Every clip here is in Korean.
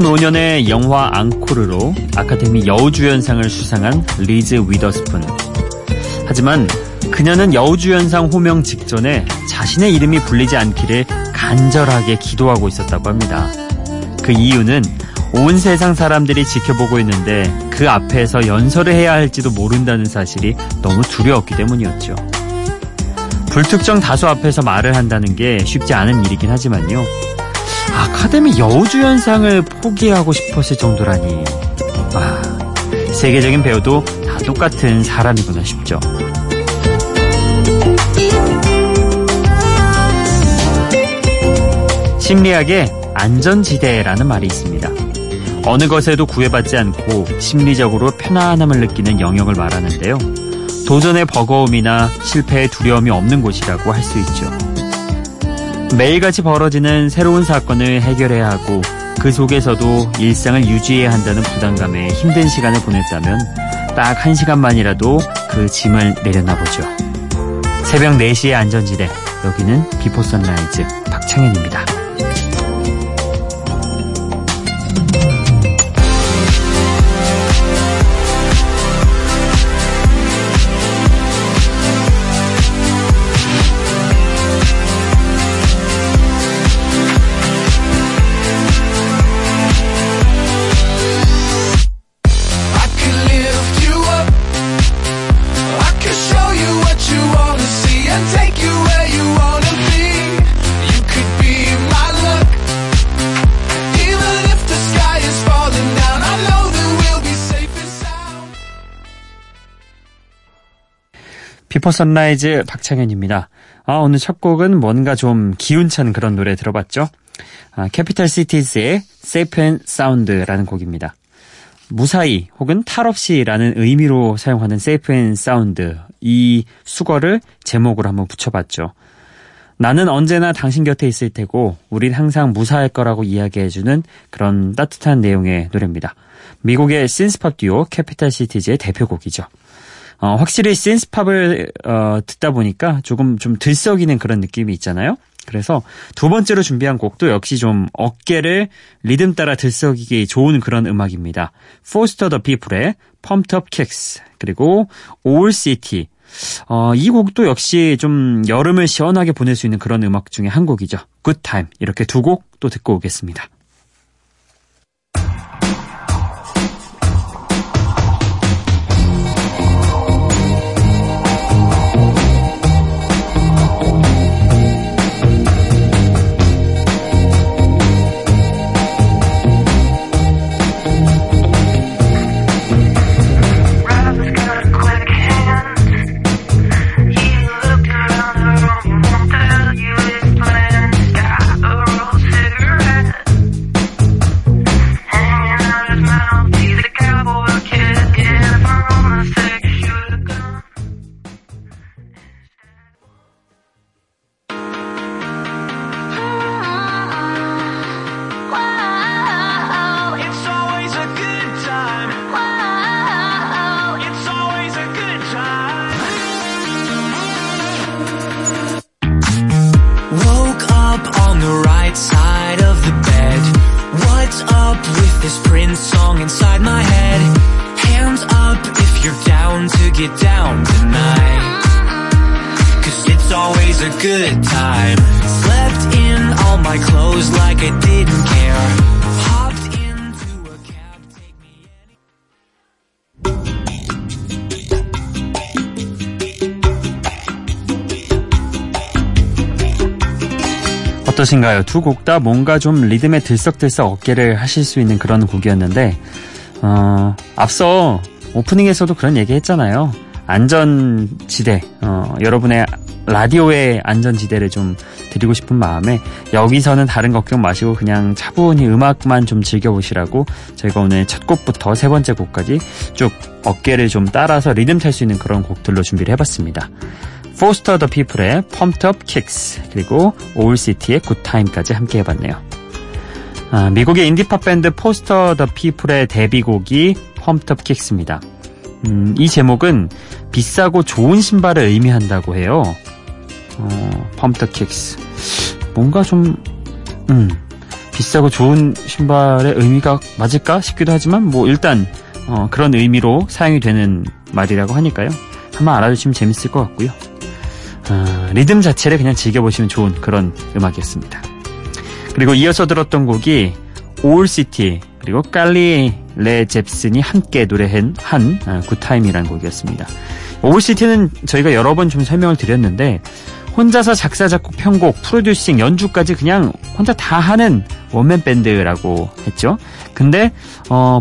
2005년에 영화 앙코르로 아카데미 여우주연상을 수상한 리즈 위더스푼. 하지만 그녀는 여우주연상 호명 직전에 자신의 이름이 불리지 않기를 간절하게 기도하고 있었다고 합니다. 그 이유는 온 세상 사람들이 지켜보고 있는데 그 앞에서 연설을 해야 할지도 모른다는 사실이 너무 두려웠기 때문이었죠. 불특정 다수 앞에서 말을 한다는 게 쉽지 않은 일이긴 하지만요. 아카데미 여우주연상을 포기하고 싶었을 정도라니. 와, 세계적인 배우도 다 똑같은 사람이구나 싶죠. 심리학에 안전지대라는 말이 있습니다. 어느 것에도 구애받지 않고 심리적으로 편안함을 느끼는 영역을 말하는데요. 도전의 버거움이나 실패의 두려움이 없는 곳이라고 할 수 있죠. 매일같이 벌어지는 새로운 사건을 해결해야 하고 그 속에서도 일상을 유지해야 한다는 부담감에 힘든 시간을 보냈다면 딱 한 시간만이라도 그 짐을 내려놔보죠. 새벽 4시의 안전지대, 여기는 비포 선라이즈 박창현입니다. 비포 선라이즈 박창현입니다. 오늘 첫 곡은 뭔가 좀 기운찬 그런 노래 들어봤죠? 캐피탈 시티즈의 Safe and Sound라는 곡입니다. 무사히 혹은 탈 없이라는 의미로 사용하는 Safe and Sound, 이 수거를 제목으로 한번 붙여봤죠. 나는 언제나 당신 곁에 있을 테고 우린 항상 무사할 거라고 이야기해주는 그런 따뜻한 내용의 노래입니다. 미국의 신스팝 듀오 캐피탈 시티즈의 대표곡이죠. 확실히 신스팝을 듣다 보니까 조금 좀 들썩이는 그런 느낌이 있잖아요. 그래서 두 번째로 준비한 곡도 역시 좀 어깨를 리듬 따라 들썩이기 좋은 그런 음악입니다. Foster the People의 Pumped Up Kicks, 그리고 All City. 이 곡도 역시 좀 여름을 시원하게 보낼 수 있는 그런 음악 중에 한 곡이죠. Good Time. 이렇게 두 곡 또 듣고 오겠습니다. 어떠신가요? 두 곡 다 뭔가 좀 리듬에 들썩들썩 어깨를 하실 수 있는 그런 곡이었는데, 앞서 오프닝에서도 그런 얘기 했잖아요. 안전지대, 여러분의 라디오의 안전지대를 좀 드리고 싶은 마음에 여기서는 다른 걱정 마시고 그냥 차분히 음악만 좀 즐겨보시라고 저희가 오늘 첫 곡부터 세 번째 곡까지 쭉 어깨를 좀 따라서 리듬 탈 수 있는 그런 곡들로 준비를 해봤습니다. Foster the People의 Pumped Up Kicks, 그리고 All City의 Good Time까지 함께 해봤네요. 미국의 인디팝 밴드 Foster the People의 데뷔곡이 Pumped Up Kicks입니다. 이 제목은 비싸고 좋은 신발을 의미한다고 해요. Pumped Up Kicks. 뭔가 좀 비싸고 좋은 신발의 의미가 맞을까 싶기도 하지만 뭐 일단 그런 의미로 사용이 되는 말이라고 하니까요. 한번 알아주시면 재밌을 것 같고요. 리듬 자체를 그냥 즐겨보시면 좋은 그런 음악이었습니다. 그리고 이어서 들었던 곡이 All City 그리고 칼리 레 잽슨이 함께 노래한 굿타임이라는 곡이었습니다. All City는 저희가 여러 번 좀 설명을 드렸는데 혼자서 작사, 작곡, 편곡, 프로듀싱, 연주까지 그냥 혼자 다 하는 원맨 밴드라고 했죠. 근데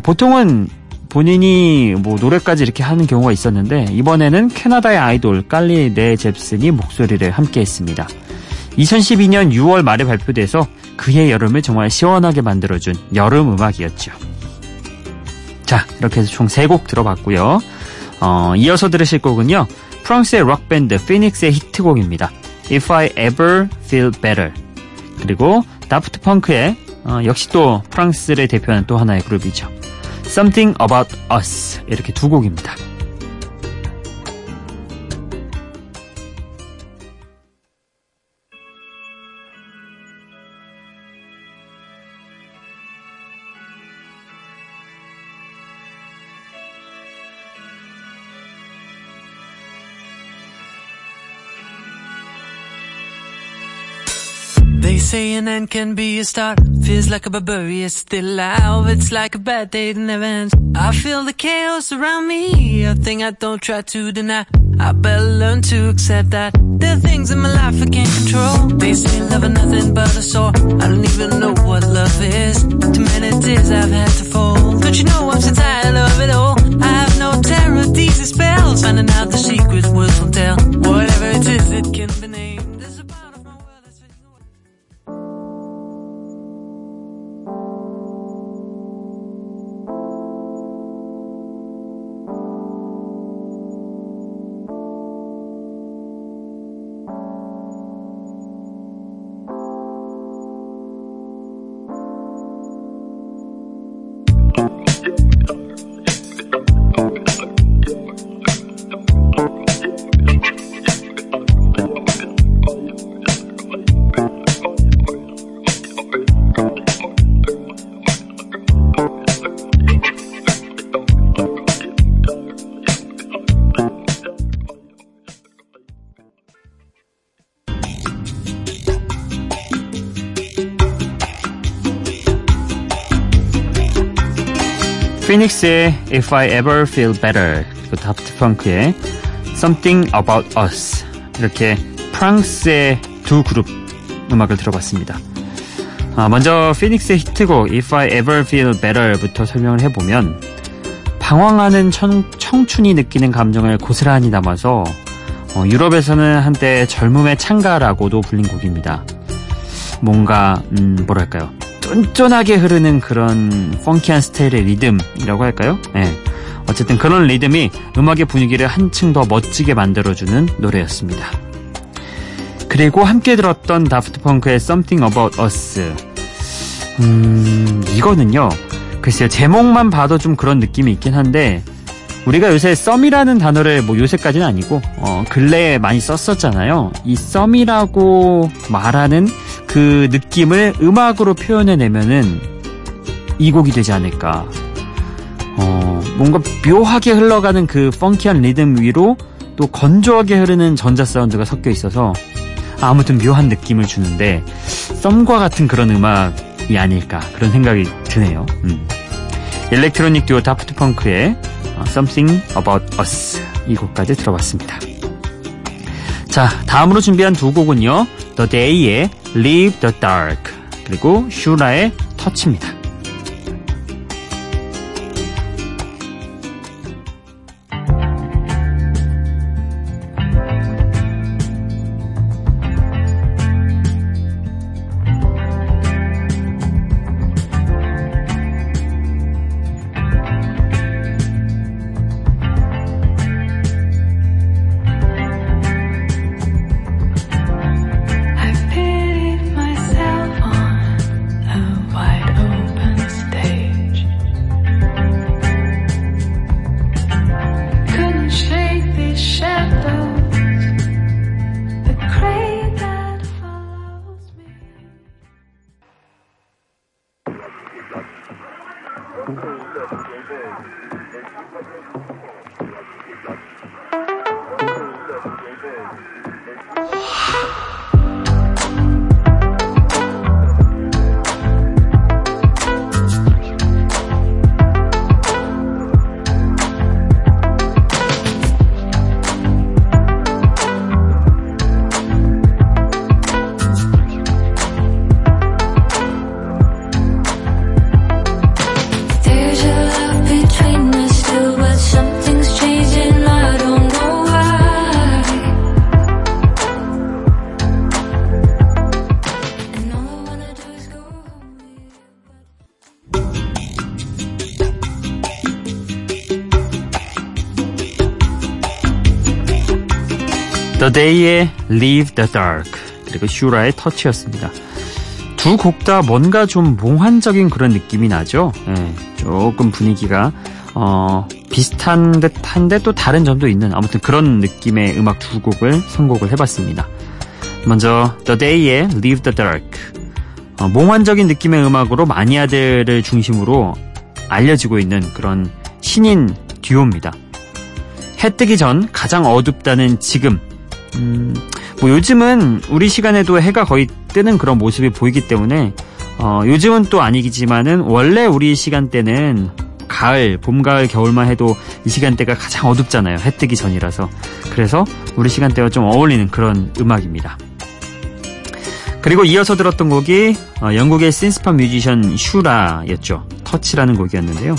보통은 본인이 뭐 노래까지 이렇게 하는 경우가 있었는데 이번에는 캐나다의 아이돌 칼리 레 잽슨이 목소리를 함께 했습니다. 2012년 6월 말에 발표돼서 그해 여름을 정말 시원하게 만들어준 여름 음악이었죠. 자, 이렇게 해서 총 3곡 들어봤고요. 이어서 들으실 곡은요. 프랑스의 록밴드 피닉스의 히트곡입니다. If I Ever Feel Better 그리고 다프트 펑크의 역시 또 프랑스를 대표하는 또 하나의 그룹이죠. Something About Us 이렇게 2 곡입니다. They say an end can be a start. Feels like a barbarian still alive. It's like a bad day that never ends. I feel the chaos around me, a thing I don't try to deny. I better learn to accept that there are things in my life I can't control. They say love is nothing but a sore. I don't even know what love is. Too many tears I've had to fold. Don't you know I'm so tired of it all? I have no terror, these are spells. Finding out the secret words won't tell. Whatever it is, it can be named. 피닉스의 If I Ever Feel Better 그리고 다프트 펑크의 Something About Us 이렇게 프랑스의 2 그룹 음악을 들어봤습니다. 먼저 피닉스의 히트곡 If I Ever Feel Better부터 설명을 해보면 방황하는 청춘이 느끼는 감정을 고스란히 담아서 유럽에서는 한때 젊음의 찬가라고도 불린 곡입니다. 뭔가 뭐랄까요? 쫀쫀하게 흐르는 그런 펑키한 스타일의 리듬이라고 할까요? 네. 어쨌든 그런 리듬이 음악의 분위기를 한층 더 멋지게 만들어주는 노래였습니다. 그리고 함께 들었던 다프트 펑크의 Something About Us 이거는요 글쎄요 제목만 봐도 좀 그런 느낌이 있긴 한데 우리가 요새 썸이라는 단어를 뭐 요새까지는 아니고 근래에 많이 썼었잖아요. 이 썸이라고 말하는 그 느낌을 음악으로 표현해내면은 이 곡이 되지 않을까. 뭔가 묘하게 흘러가는 그 펑키한 리듬 위로 또 건조하게 흐르는 전자 사운드가 섞여 있어서 아무튼 묘한 느낌을 주는데 썸과 같은 그런 음악이 아닐까 그런 생각이 드네요. 일렉트로닉 듀오 다프트 펑크의 Something About Us 이 곡까지 들어봤습니다. 자, 다음으로 준비한 2 곡은요. The Day의 Leave the Dark 그리고 슈라의 터치입니다. The Day의 Leave the Dark 그리고 슈라의 터치였습니다. 두 곡 다 뭔가 좀 몽환적인 그런 느낌이 나죠. 예, 조금 분위기가 비슷한 듯한데 또 다른 점도 있는 아무튼 그런 느낌의 음악 두 곡을 선곡을 해봤습니다. 먼저 The Day의 Leave the Dark 몽환적인 느낌의 음악으로 마니아들을 중심으로 알려지고 있는 그런 신인 듀오입니다. 해 뜨기 전 가장 어둡다는 지금 뭐 요즘은 우리 시간에도 해가 거의 뜨는 그런 모습이 보이기 때문에 요즘은 또 아니지만은 원래 우리 시간대는 가을, 봄, 가을, 겨울만 해도 이 시간대가 가장 어둡잖아요. 해 뜨기 전이라서. 그래서 우리 시간대와 좀 어울리는 그런 음악입니다. 그리고 이어서 들었던 곡이 영국의 신스팝 뮤지션 슈라였죠. 터치라는 곡이었는데요.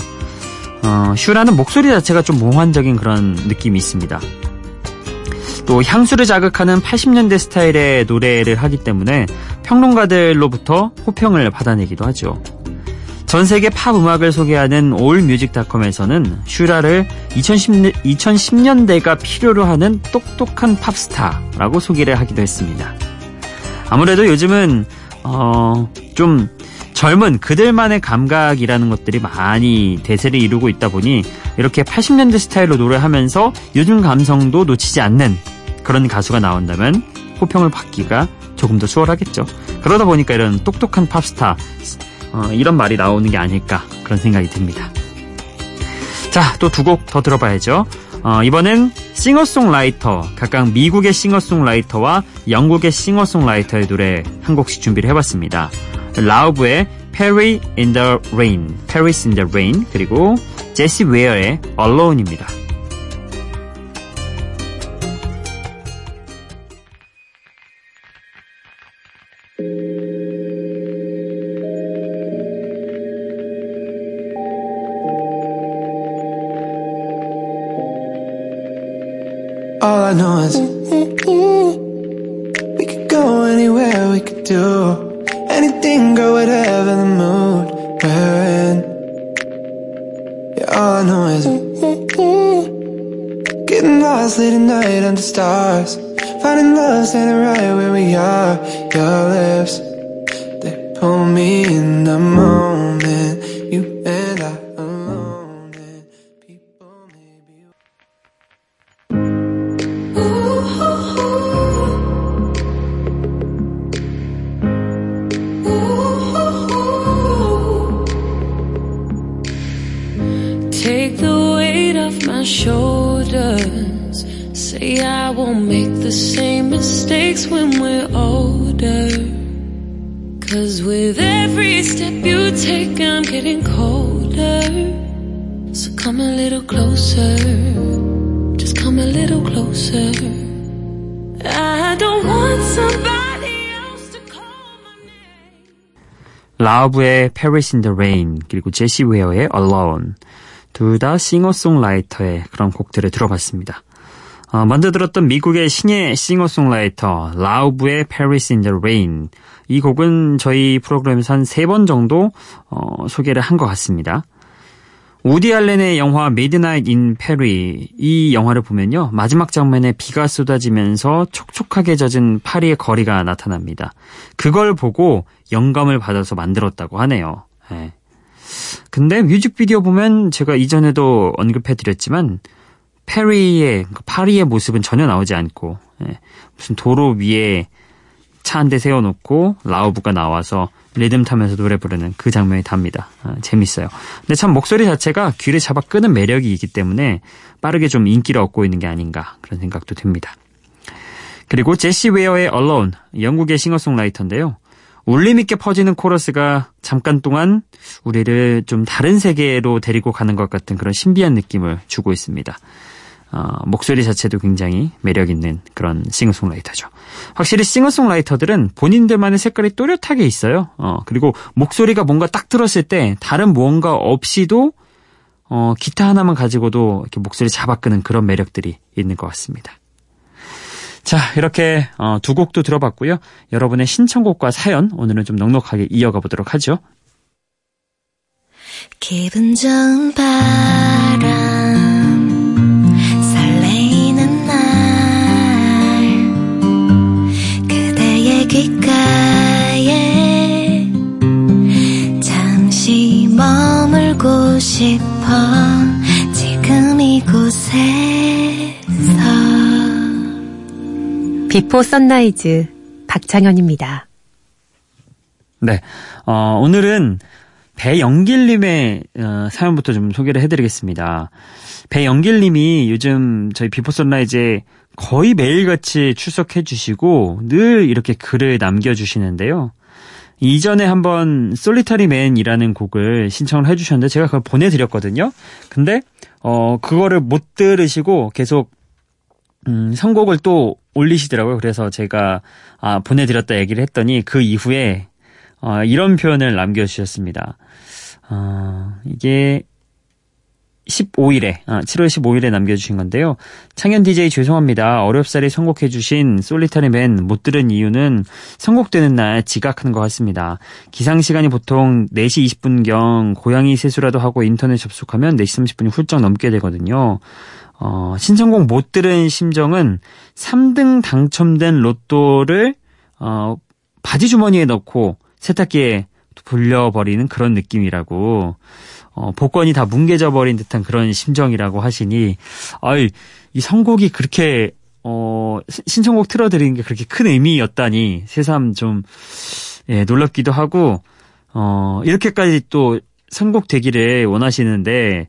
슈라는 목소리 자체가 좀 몽환적인 그런 느낌이 있습니다. 또 향수를 자극하는 80년대 스타일의 노래를 하기 때문에 평론가들로부터 호평을 받아내기도 하죠. 전 세계 팝 음악을 소개하는 올뮤직닷컴에서는 슈라를 2010년대가 필요로 하는 똑똑한 팝스타라고 소개를 하기도 했습니다. 아무래도 요즘은 좀 젊은 그들만의 감각이라는 것들이 많이 대세를 이루고 있다 보니 이렇게 80년대 스타일로 노래하면서 요즘 감성도 놓치지 않는 그런 가수가 나온다면 호평을 받기가 조금 더 수월하겠죠. 그러다 보니까 이런 똑똑한 팝스타 이런 말이 나오는 게 아닐까 그런 생각이 듭니다. 자, 또 두 곡 더 들어봐야죠. 이번엔 싱어송라이터 각각 미국의 싱어송라이터와 영국의 싱어송라이터의 노래 한 곡씩 준비를 해봤습니다. 라우브의 Paris in the Rain 그리고 제시 웨어의 Alone입니다. All I know is we could go anywhere, we could do anything, girl, whatever the mood we're in. Yeah, all I know is getting lost late at night under stars, finding love standing right where we are. Your lips, they pull me in the moment. You and I alone and people maybe. Shoulders say I won't make the same mistakes when we're older. Cause with every step you take I'm getting colder. So come a little closer, just come a little closer. I don't want somebody else to call my name. 라우브의 Paris in the Rain 그리고 제시 웨어의 Alone 둘 다 싱어송라이터의 그런 곡들을 들어봤습니다. 먼저 들었던 미국의 신예 싱어송라이터 라우브의 Paris in the Rain 이 곡은 저희 프로그램에서 한 3번 정도 소개를 한 것 같습니다. 우디 알렌의 영화 Midnight in Paris 이 영화를 보면요. 마지막 장면에 비가 쏟아지면서 촉촉하게 젖은 파리의 거리가 나타납니다. 그걸 보고 영감을 받아서 만들었다고 하네요. 네. 근데 뮤직비디오 보면 제가 이전에도 언급해드렸지만 파리의 모습은 전혀 나오지 않고 무슨 도로 위에 차 한 대 세워놓고 라우브가 나와서 리듬 타면서 노래 부르는 그 장면이 답니다. 재밌어요. 근데 참 목소리 자체가 귀를 잡아 끄는 매력이 있기 때문에 빠르게 좀 인기를 얻고 있는 게 아닌가 그런 생각도 듭니다. 그리고 제시 웨어의 Alone, 영국의 싱어송라이터인데요. 울림 있게 퍼지는 코러스가 잠깐 동안 우리를 좀 다른 세계로 데리고 가는 것 같은 그런 신비한 느낌을 주고 있습니다. 목소리 자체도 굉장히 매력 있는 그런 싱어송라이터죠. 확실히 싱어송라이터들은 본인들만의 색깔이 또렷하게 있어요. 그리고 목소리가 뭔가 딱 들었을 때 다른 무언가 없이도 기타 하나만 가지고도 이렇게 목소리 잡아끄는 그런 매력들이 있는 것 같습니다. 자, 이렇게 두 곡도 들어봤고요. 여러분의 신청곡과 사연 오늘은 좀 넉넉하게 이어가 보도록 하죠. 기분 좋은 바람 설레이는 날 그대의 귓가에 잠시 머물고 싶어 지금 이곳에서 비포 선라이즈 박창현입니다. 네, 오늘은 배영길님의 사연부터 좀 소개를 해드리겠습니다. 배영길님이 요즘 저희 비포 선라이즈에 거의 매일같이 출석해주시고 늘 이렇게 글을 남겨주시는데요. 이전에 한번 솔리터리맨이라는 곡을 신청을 해주셨는데 제가 그걸 보내드렸거든요. 근데 그거를 못 들으시고 계속 선곡을 또 올리시더라고요. 그래서 제가 보내드렸다 얘기를 했더니 그 이후에 이런 표현을 남겨주셨습니다. 이게 7월 15일에 남겨주신 건데요. 창현 DJ 죄송합니다. 어렵사리 선곡해주신 솔리터리맨 못 들은 이유는 선곡되는 날 지각한 것 같습니다. 기상시간이 보통 4시 20분경 고양이 세수라도 하고 인터넷 접속하면 4시 30분이 훌쩍 넘게 되거든요. 신청곡 못 들은 심정은 3등 당첨된 로또를 바지 주머니에 넣고 세탁기에 돌려버리는 그런 느낌이라고, 복권이 다 뭉개져버린 듯한 그런 심정이라고 하시니, 이 선곡이 그렇게 신청곡 틀어드리는 게 그렇게 큰 의미였다니 새삼 좀 놀랍기도 하고, 이렇게까지 또 선곡되기를 원하시는데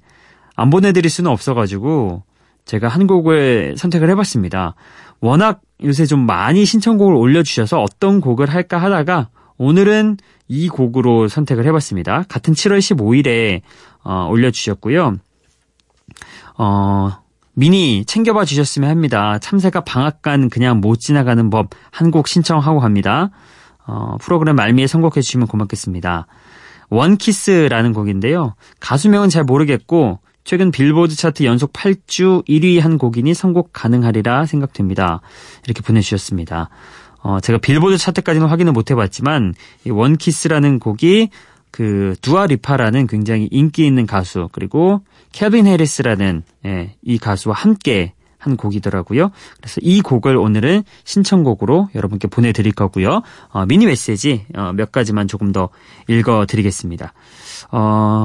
안 보내드릴 수는 없어가지고 제가 한 곡을 선택을 해봤습니다. 워낙 요새 좀 많이 신청곡을 올려주셔서 어떤 곡을 할까 하다가 오늘은 이 곡으로 선택을 해봤습니다. 같은 7월 15일에 올려주셨고요. 미니 챙겨봐 주셨으면 합니다. 참새가 방앗간 그냥 못 지나가는 법 한 곡 신청하고 갑니다. 프로그램 말미에 선곡해 주시면 고맙겠습니다. 원키스라는 곡인데요. 가수명은 잘 모르겠고 최근 빌보드 차트 연속 8주 1위 한 곡이니 선곡 가능하리라 생각됩니다. 이렇게 보내주셨습니다. 제가 빌보드 차트까지는 확인을 못해봤지만 이 원키스라는 곡이 그 두아리파라는 굉장히 인기 있는 가수 그리고 켈빈 해리스라는 이 가수와 함께 한 곡이더라고요. 그래서 이 곡을 오늘은 신청곡으로 여러분께 보내드릴 거고요. 미니 메시지 몇 가지만 조금 더 읽어드리겠습니다.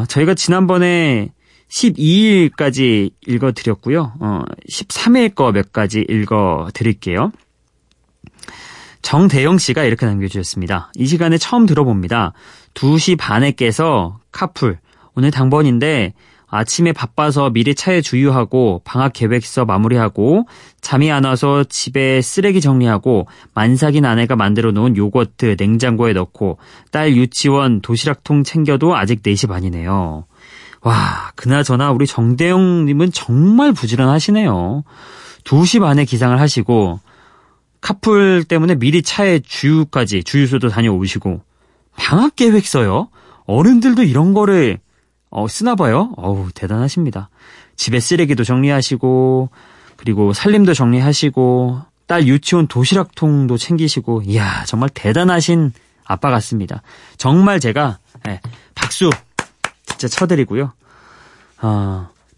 저희가 지난번에 12일까지 읽어드렸고요. 13일 거 몇 가지 읽어드릴게요. 정대영 씨가 이렇게 남겨주셨습니다. 이 시간에 처음 들어봅니다. 2시 반에 깨서 카풀. 오늘 당번인데 아침에 바빠서 미리 차에 주유하고 방학 계획서 마무리하고 잠이 안 와서 집에 쓰레기 정리하고 만삭인 아내가 만들어 놓은 요거트 냉장고에 넣고 딸 유치원 도시락통 챙겨도 아직 4시 반이네요. 와, 그나저나 우리 정대용님은 정말 부지런하시네요. 2시 반에 기상을 하시고 카풀 때문에 미리 차에 주유소도 다녀오시고 방학 계획 써요? 어른들도 이런 거를 쓰나 봐요? 어우, 대단하십니다. 집에 쓰레기도 정리하시고 그리고 살림도 정리하시고 딸 유치원 도시락통도 챙기시고 이야, 정말 대단하신 아빠 같습니다. 정말 제가 박수! 진짜 쳐드리고요.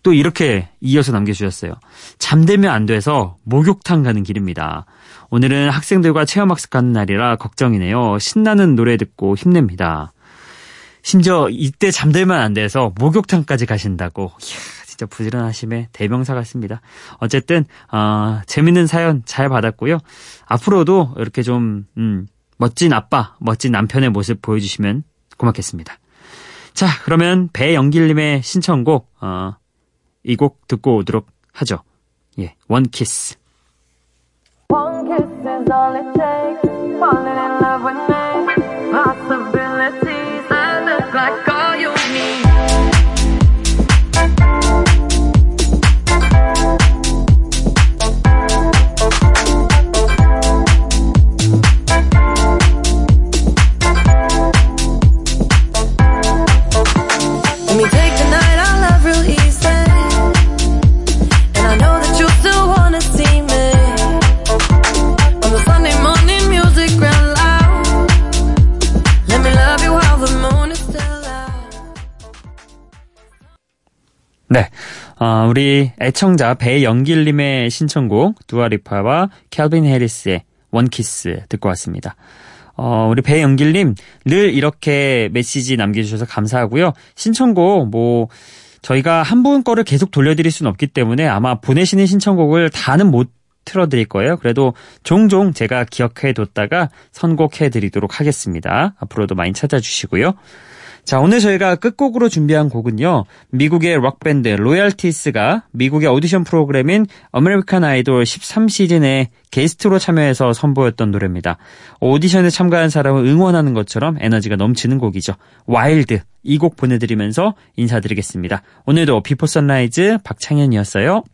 또 이렇게 이어서 남겨주셨어요. 잠들면 안 돼서 목욕탕 가는 길입니다. 오늘은 학생들과 체험학습 가는 날이라 걱정이네요. 신나는 노래 듣고 힘냅니다. 심지어 이때 잠들면 안 돼서 목욕탕까지 가신다고. 이야, 진짜 부지런하심의 대명사 같습니다. 어쨌든 재밌는 사연 잘 받았고요. 앞으로도 이렇게 좀 멋진 아빠, 멋진 남편의 모습 보여주시면 고맙겠습니다. 자, 그러면 배영길님의 신청곡 이 곡 듣고 오도록 하죠. 원키스. One kiss is all it takes. Falling in love with me. Possibilities that look like all you need. 네, 우리 애청자 배영길님의 신청곡 두아리파와 켈빈 해리스의 원키스 듣고 왔습니다. 우리 배영길님 늘 이렇게 메시지 남겨주셔서 감사하고요. 신청곡 뭐 저희가 한 분 거를 계속 돌려드릴 수는 없기 때문에 아마 보내시는 신청곡을 다는 못 틀어드릴 거예요. 그래도 종종 제가 기억해뒀다가 선곡해드리도록 하겠습니다. 앞으로도 많이 찾아주시고요. 자, 오늘 저희가 끝곡으로 준비한 곡은요. 미국의 록밴드 로얄티스가 미국의 오디션 프로그램인 아메리칸 아이돌 13시즌에 게스트로 참여해서 선보였던 노래입니다. 오디션에 참가한 사람을 응원하는 것처럼 에너지가 넘치는 곡이죠. 와일드, 이 곡 보내드리면서 인사드리겠습니다. 오늘도 비포 선라이즈 박창현이었어요.